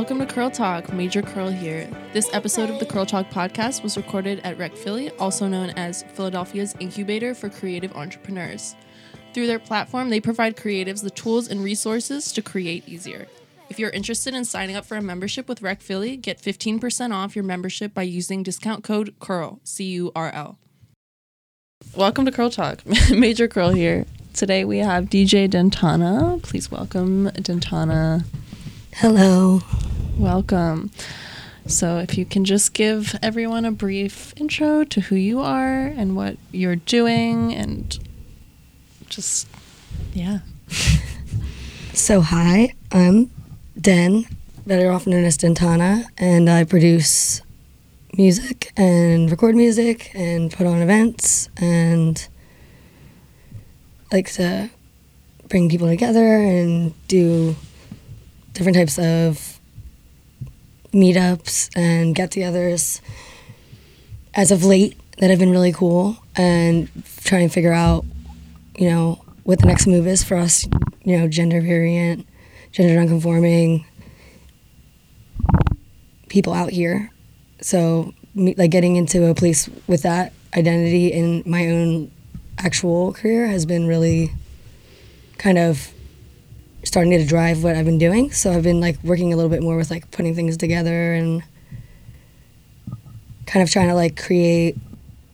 Welcome to Curl Talk. Major Curl here. This episode of the Curl Talk podcast was recorded at Rec Philly, also known as Philadelphia's incubator for creative entrepreneurs. Through their platform, they provide creatives the tools and resources to create easier. If you're interested in signing up for a membership with Rec Philly, get 15% off your membership by using discount code CURL, C-U-R-L. Welcome to Curl Talk. Major Curl here. Today we have DJ Dentana. Please welcome Dentana. Hello. Welcome. So if you can just give everyone a brief intro to who you are and what you're doing and just, yeah. So hi, I'm Den, better often known as Dentana, and I produce music and record music and put on events and like to bring people together and do different types of meetups and get-togethers as of late that have been really cool, and try and figure out, you know, what the next move is for us, you know, gender variant, gender nonconforming people out here. So, like, getting into a place with that identity in my own actual career has been really kind of starting to drive what I've been doing. So I've been like working a little bit more with like putting things together and kind of trying to like create,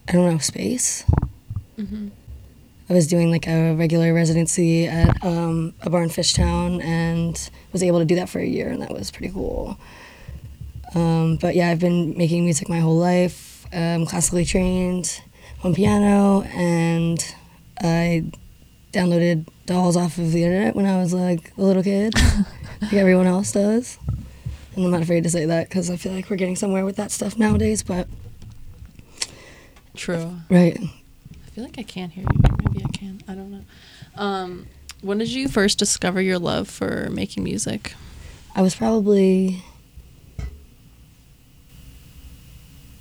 I don't know, space. Mm-hmm. I was doing like a regular residency at a bar in Fishtown and was able to do that for a year, and that was pretty cool. But yeah, I've been making music my whole life. I'm classically trained on piano, and I downloaded dolls off of the internet when I was like a little kid, like everyone else does. And I'm not afraid to say that because I feel like we're getting somewhere with that stuff nowadays, but. True. Right. I feel like I can't hear you. Maybe I can. I don't know. When did you first discover your love for making music? I was probably.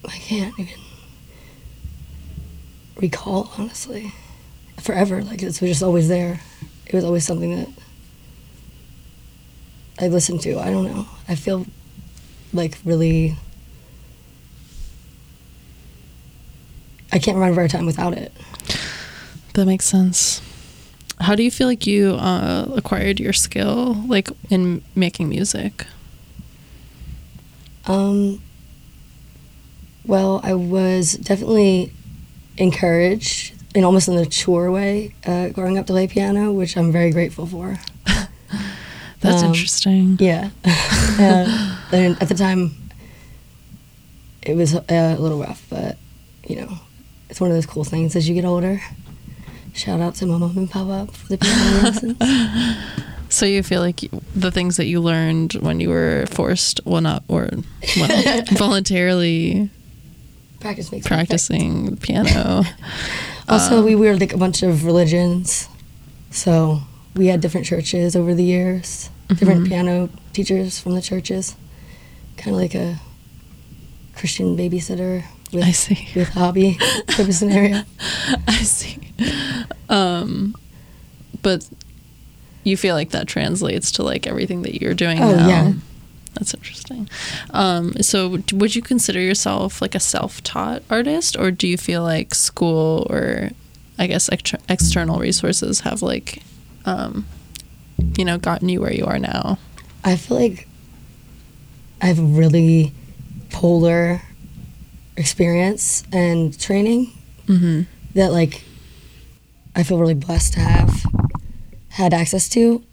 I can't even recall, honestly. Forever, like it was just always there. It was always something that I listened to. I don't know. I feel like really, I can't remember a time without it. That makes sense. How do you feel like you acquired your skill, like in making music? Well, I was definitely encouraged in almost a mature way, growing up to play piano, which I'm very grateful for. That's interesting. Yeah. And at the time, it was a little rough, but, you know, it's one of those cool things as you get older. Shout out to my mom and pop-up for the piano lessons. So you feel like the things that you learned when you were forced, well, not, or well, voluntarily practicing piano. Also, we were like a bunch of religions, so we had different churches over the years, different mm-hmm. piano teachers from the churches, kind of like a Christian babysitter with hobby type of scenario. I see. But you feel like that translates to like everything that you're doing now. Yeah. That's interesting. So would you consider yourself like a self-taught artist, or do you feel like school or I guess external resources have like, you know, gotten you where you are now? I feel like I have a really polar experience and training mm-hmm. that like I feel really blessed to have had access to.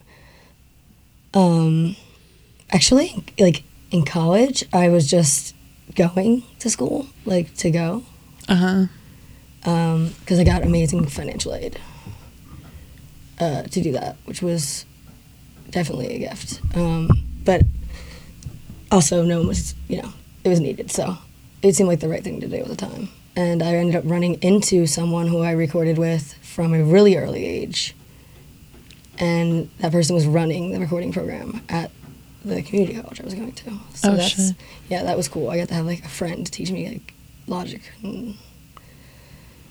Actually, like in college, I was just going to school, like to go. Uh huh. Because I got amazing financial aid to do that, which was definitely a gift. But also, no one was, you know, it was needed. So it seemed like the right thing to do at the time. And I ended up running into someone who I recorded with from a really early age. And that person was running the recording program at the community college I was going to. So yeah, that was cool. I got to have like a friend teach me like Logic and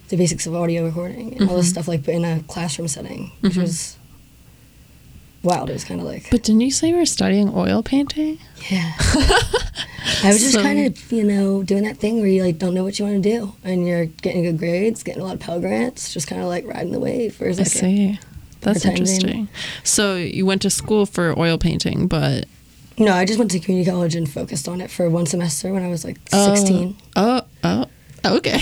the basics of audio recording and mm-hmm. all this stuff like in a classroom setting, which mm-hmm. was Wilder's kind of like. But didn't you say you were studying oil painting? Yeah. I was just kind of, you know, doing that thing where you like don't know what you want to do, and you're getting good grades, getting a lot of Pell Grants, just kind of like riding the wave for a second. I see. That's interesting. So you went to school for oil painting, but. No, I just went to community college and focused on it for one semester when I was like 16. Oh, okay.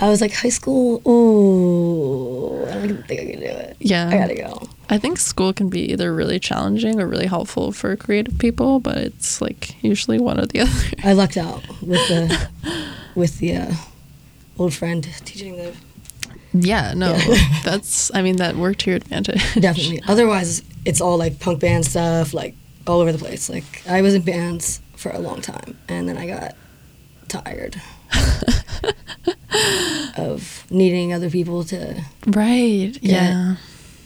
I was like, high school, ooh, I don't think I can do it. Yeah. I gotta go. I think school can be either really challenging or really helpful for creative people, but it's like usually one or the other. I lucked out with the old friend teaching the... Yeah, no, yeah. That's, I mean, that worked to your advantage. Definitely. Otherwise, it's all like punk band stuff, like all over the place. Like I was in bands for a long time, and then I got tired of needing other people to get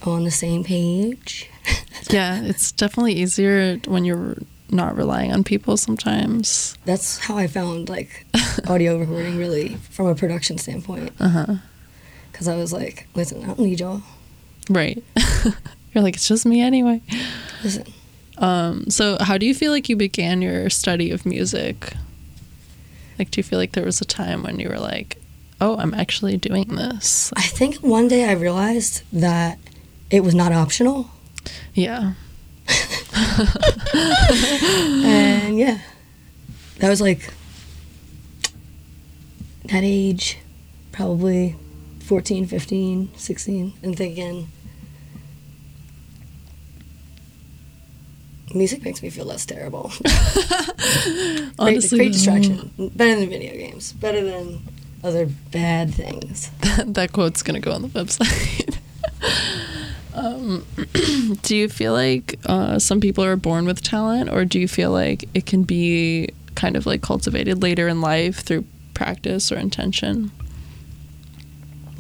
on the same page. Yeah, it's definitely easier when you're not relying on people sometimes. That's how I found like audio recording really from a production standpoint. Because I was like, listen, I don't need y'all. Right. You're like, it's just me anyway. Listen. So how do you feel like you began your study of music? Like, do you feel like there was a time when you were like, oh, I'm actually doing this? I think one day I realized that it was not optional. Yeah. And yeah, that was like that age, probably 14, 15, 16, and thinking, music makes me feel less terrible. Honestly, great distraction. Better than video games. Better than other bad things. That quote's going to go on the website. Do you feel like some people are born with talent, or do you feel like it can be kind of like cultivated later in life through practice or intention?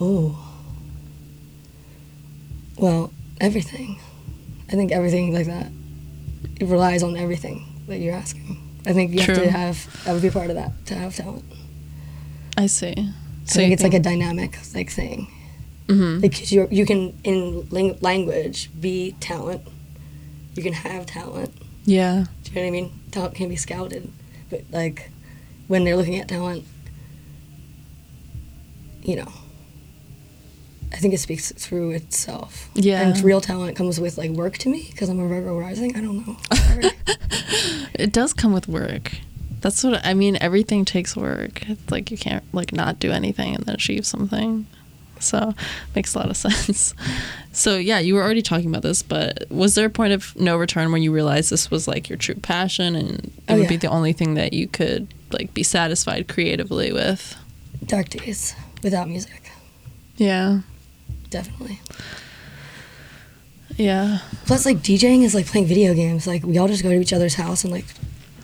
Oh. Well, everything. I think everything like that. It relies on everything that you're asking. I think you have to have, I would be part of that, to have talent. I see. So I think it's like a dynamic like thing. Mm-hmm. Like you can, in language, be talent. You can have talent. Yeah. Do you know what I mean? Talent can be scouted. But like, when they're looking at talent, you know, I think it speaks through itself. Yeah. And real talent comes with, like, work to me, because I'm a Virgo rising. I don't know. It does come with work. That's what, I mean, everything takes work. It's like, you can't, like, not do anything and then achieve something. So, makes a lot of sense. So, yeah, you were already talking about this, but was there a point of no return when you realized this was, like, your true passion and it would be the only thing that you could, like, be satisfied creatively with? Dark days without music. Yeah. Definitely. Yeah. Plus, like, DJing is like playing video games. Like, we all just go to each other's house and like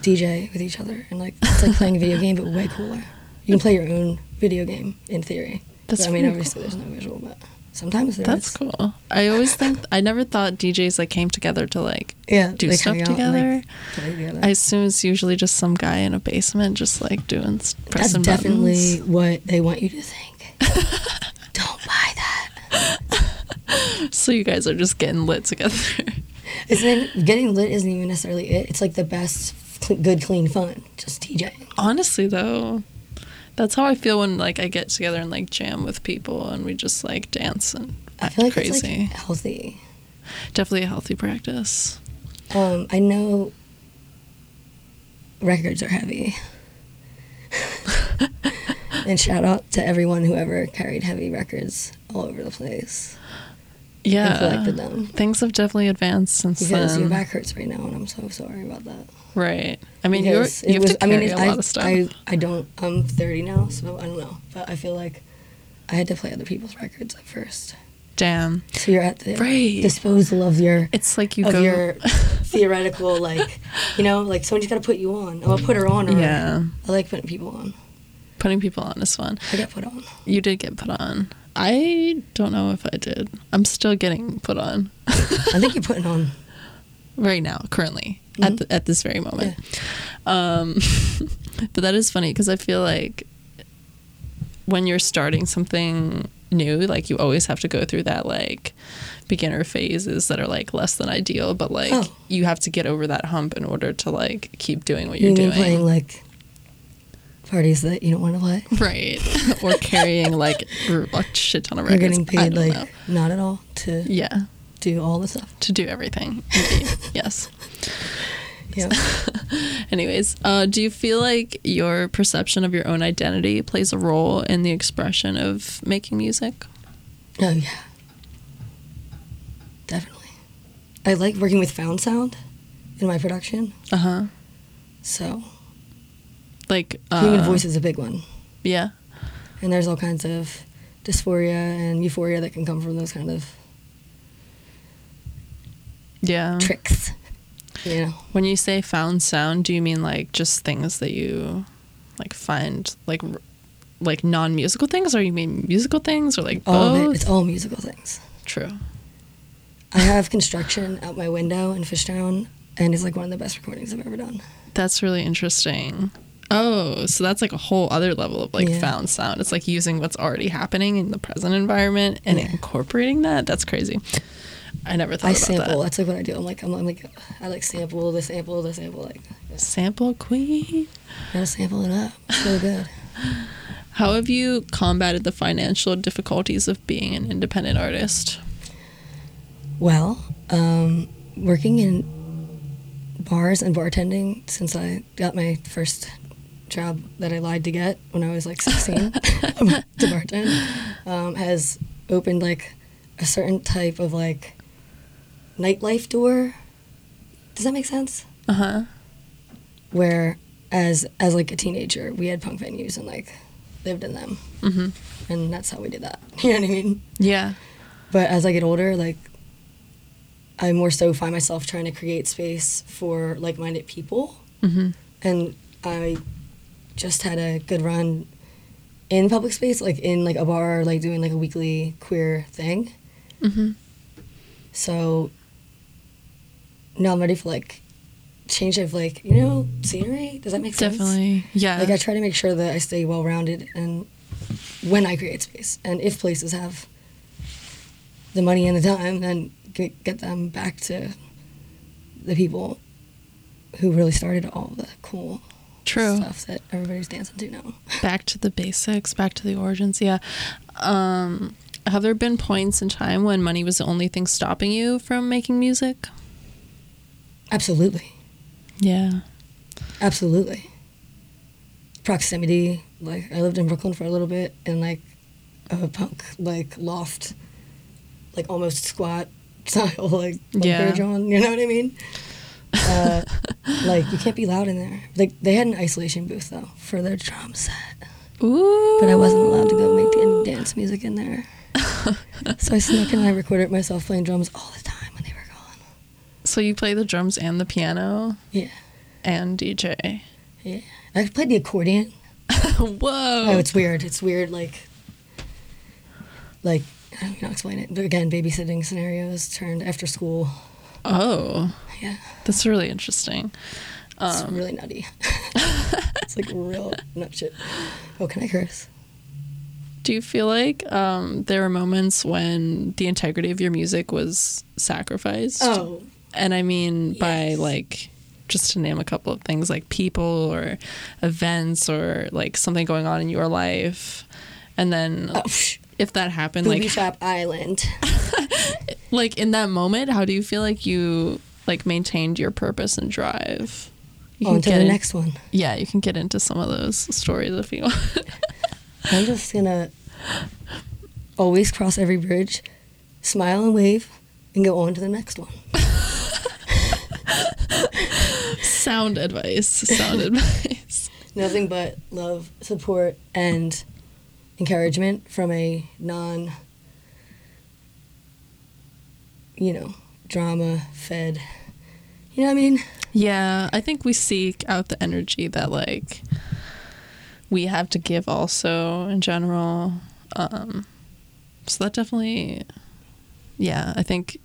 DJ with each other, and like it's like playing a video game, but way cooler. You can play your own video game in theory. That's. But, I mean, obviously there's no visual, but sometimes there is. That's cool. I always think I never thought DJs like came together to like do stuff together. And, like, play together. I assume it's usually just some guy in a basement just like doing pressing buttons. That's definitely what they want you to think. So you guys are just getting lit together. Getting lit isn't even necessarily it. It's like the best, good, clean fun. Just DJing. Honestly, though, that's how I feel when like I get together and like jam with people and we just like dance and act I feel like crazy. It's, like, healthy. Definitely a healthy practice. I know records are heavy. And shout out to everyone who ever carried heavy records all over the place. Yeah, collected them. Things have definitely advanced since then. Because your back hurts right now, and I'm so sorry about that. Right. I mean, you have to carry a lot of stuff. I don't. I'm 30 now, so I don't know. But I feel like I had to play other people's records at first. Damn. So you're at the disposal of your. It's like you your theoretical, like, you know, like someone's got to put you on. I'll put her on. Or yeah. I like putting people on. Putting people on is fun. I got put on. You did get put on. I don't know if I did. I'm still getting put on. I think you're putting on. Right now, currently, at this very moment. Yeah. But that is funny because I feel like when you're starting something new, like, you always have to go through that, like, beginner phases that are, like, less than ideal, but, like, you have to get over that hump in order to, like, keep doing what you're doing. Playing, like, parties that you don't want to play. Right. Or carrying, like, a shit ton of records. You're getting paid, like, not at all to do all the stuff. To do everything. Yes. Yeah. Anyways, do you feel like your perception of your own identity plays a role in the expression of making music? Oh, yeah. Definitely. I like working with found sound in my production. Uh-huh. So. Like. Human voice is a big one. Yeah. And there's all kinds of dysphoria and euphoria that can come from those kind of tricks. Yeah. When you say found sound, do you mean like just things that you like find, like non-musical things, or you mean musical things, or like both? All of it. It's all musical things. True. I have construction out my window in Fishtown, and it's like one of the best recordings I've ever done. That's really interesting. Oh, so that's like a whole other level of like found sound. It's like using what's already happening in the present environment and incorporating that. That's crazy. I never thought about that. I sample. That's like what I do. I'm like, I like sample. Like sample queen. Gotta sample it up. It's so good. How have you combated the financial difficulties of being an independent artist? Well, working in bars and bartending since I got my first job that I lied to get when I was like 16 to bartend, has opened like a certain type of like nightlife door. Does that make sense? Uh-huh. Where as like a teenager, we had punk venues and like lived in them. Mm-hmm. And that's how we did that. You know what I mean? Yeah. But as I get older, like I more so find myself trying to create space for like-minded people. Mm-hmm. And I just had a good run in public space, like in like a bar, like doing like a weekly queer thing. Mm-hmm. So now I'm ready for like change of like, you know, scenery. Does that make sense? Definitely, yeah. Like I try to make sure that I stay well-rounded and when I create space. And if places have the money and the time, then get them back to the people who really started all the cool stuff that everybody's dancing to now. Back to the basics, back to the origins, yeah. Have there been points in time when money was the only thing stopping you from making music? Absolutely. Yeah. Absolutely. Proximity. Like, I lived in Brooklyn for a little bit in, like, a punk, like, loft, like, almost squat style, like, bunker John, you know what I mean? Like, you can't be loud in there. Like, they had an isolation booth, though, for their drum set. Ooh. But I wasn't allowed to go make dance music in there. So I snuck in and I recorded myself playing drums all the time when they were gone. So you play the drums and the piano? Yeah. And DJ? Yeah. I played the accordion. Whoa. Oh, it's weird. It's weird, like, I don't know how to explain it. But again, babysitting scenarios turned after school. Oh. Yeah. That's really interesting. It's really nutty. It's like real nut shit. Oh, can I curse? Do you feel like there were moments when the integrity of your music was sacrificed? Oh. And I mean by like, just to name a couple of things, like people or events or like something going on in your life. And then if that happened, Booby like Shop Island. Like in that moment, how do you feel like you like maintained your purpose and drive? You on to the next one. Yeah, you can get into some of those stories if you want. I'm just gonna always cross every bridge, smile and wave, and go on to the next one. Sound advice. Sound advice. Nothing but love, support, and encouragement from a non, you know, drama-fed, you know what I mean? Yeah, I think we seek out the energy that, like, we have to give also in general. So that definitely, yeah, I think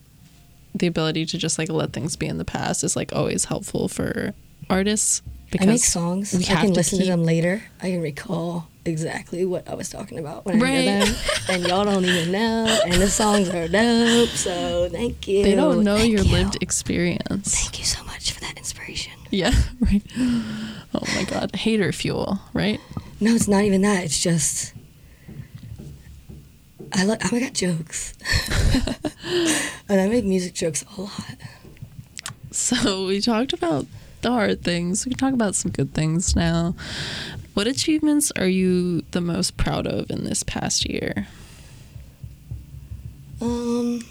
the ability to just, like, let things be in the past is, like, always helpful for artists. Because I make songs. I can listen to them later. I can recall exactly what I was talking about when I hear them. And y'all don't even know. And the songs are dope. So thank you. They don't know your lived experience. Thank you so much for that inspiration. Yeah, right. Oh my God. Hater fuel, right? No, it's not even that. It's just... I got jokes. And I make music jokes a lot. So we talked about the hard things. We can talk about some good things now. What achievements are you the most proud of in this past year? Because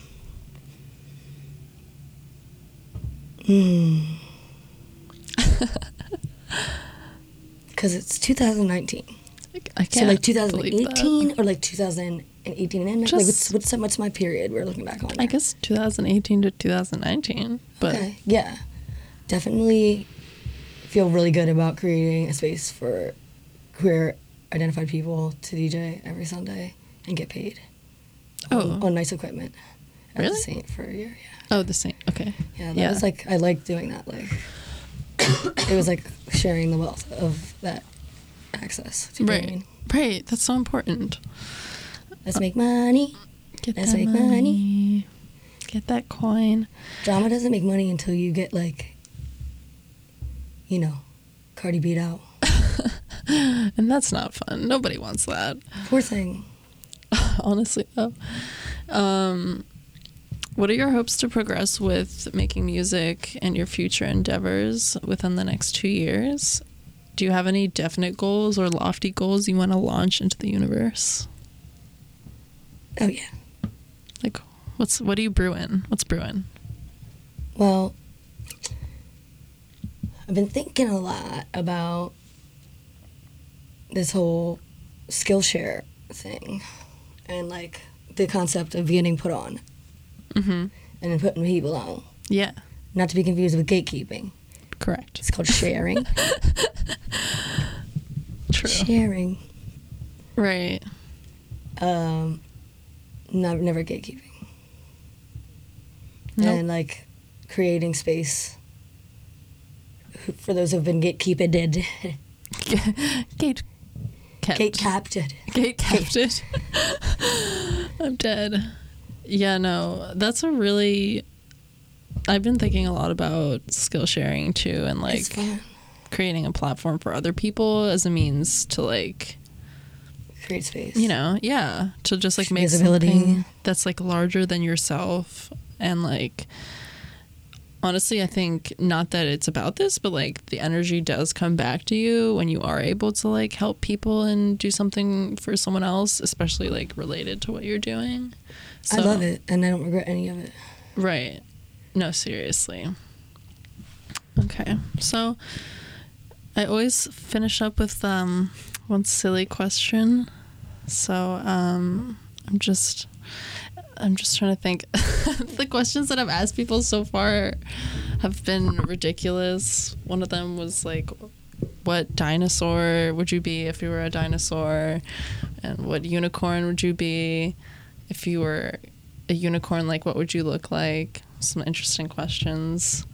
it's 2019. I can't. So like 2018 or like 2018 and just, like what's my period we're looking back on? I guess 2018 to 2019. But okay. Yeah, definitely feel really good about creating a space for queer identified people to DJ every Sunday and get paid. On nice equipment. At really? The Saint for a year. Yeah. Oh, the Saint. Okay. Yeah, was like I like doing that. Like it was like sharing the wealth of that access. Do you know what I mean? Right. That's so important. Let's make money. Let's make money. Get that coin. Drama doesn't make money until you get, like, you know, Cardi beat out. And that's not fun. Nobody wants that. Poor thing. Honestly, though. What are your hopes to progress with making music and your future endeavors within the next 2 years? Do you have any definite goals or lofty goals you want to launch into the universe? Oh yeah. Like what are you brewing? What's brewing? Well, I've been thinking a lot about this whole Skillshare thing and like the concept of getting put on. Mm-hmm. And then putting people on. Yeah. Not to be confused with gatekeeping. Correct. It's called sharing. True. Sharing. Right. Never gatekeeping. Nope. And like creating space for those who've been gatekeeped. Gate captured. I'm dead. Yeah, no, that's a really... I've been thinking a lot about skill sharing too, and like creating a platform for other people as a means to like create space, you know, to just like make something that's like larger than yourself. And like, honestly, I think not that it's about this, but like the energy does come back to you when you are able to like help people and do something for someone else, especially like related to what you're doing. So, I love it, and I don't regret any of it. Right. No, seriously. Okay, so I always finish up with one silly question. So I'm just trying to think. The questions that I've asked people so far have been ridiculous. One of them was like, what dinosaur would you be if you were a dinosaur? And what unicorn would you be if you were a unicorn? Like, what would you look like? Some interesting questions.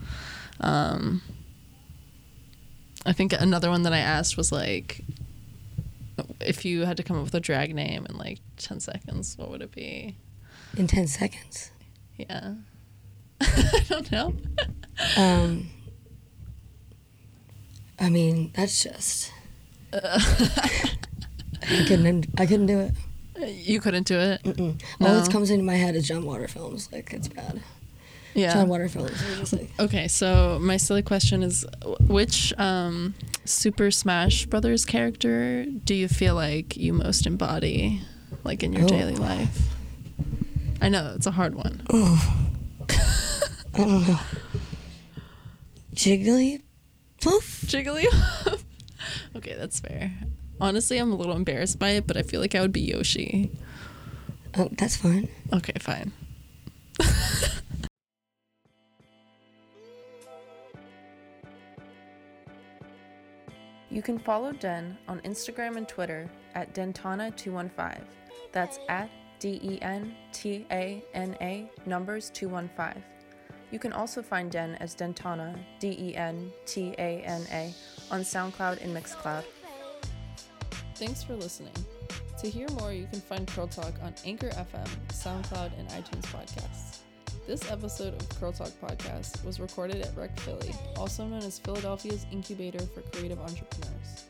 I think another one that I asked was like, if you had to come up with a drag name in like 10 seconds, what would it be? In 10 seconds? Yeah. I don't know. I mean, that's just... I couldn't do it. You couldn't do it? Mm-mm. No. All that comes into my head is John Waters films. Like, it's bad. Yeah. John Waters films. Okay, so my silly question is, which Super Smash Brothers character do you feel like you most embody, like in your daily life? I know it's a hard one. Oh. I don't know. Jiggly Puff. Jiggly Puff. Okay, that's fair. Honestly, I'm a little embarrassed by it, but I feel like I would be Yoshi. Oh, that's fine. Okay, fine. You can follow Den on Instagram and Twitter at Dentana215. That's at DENTANA215. You can also find Den as Dentana, DENTANA, on SoundCloud and Mixcloud. Thanks for listening. To hear more, you can find Curl Talk on Anchor FM, SoundCloud, and iTunes podcasts. This episode of Curl Talk Podcast was recorded at Rec Philly, also known as Philadelphia's incubator for creative entrepreneurs.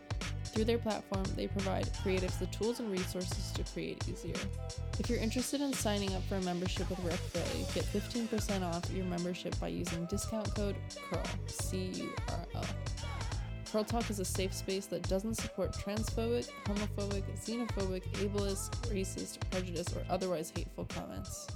Through their platform, they provide creatives the tools and resources to create easier. If you're interested in signing up for a membership with Rec Philly, get 15% off your membership by using discount code CURL, C-U-R-L. Curl Talk is a safe space that doesn't support transphobic, homophobic, xenophobic, ableist, racist, prejudice, or otherwise hateful comments.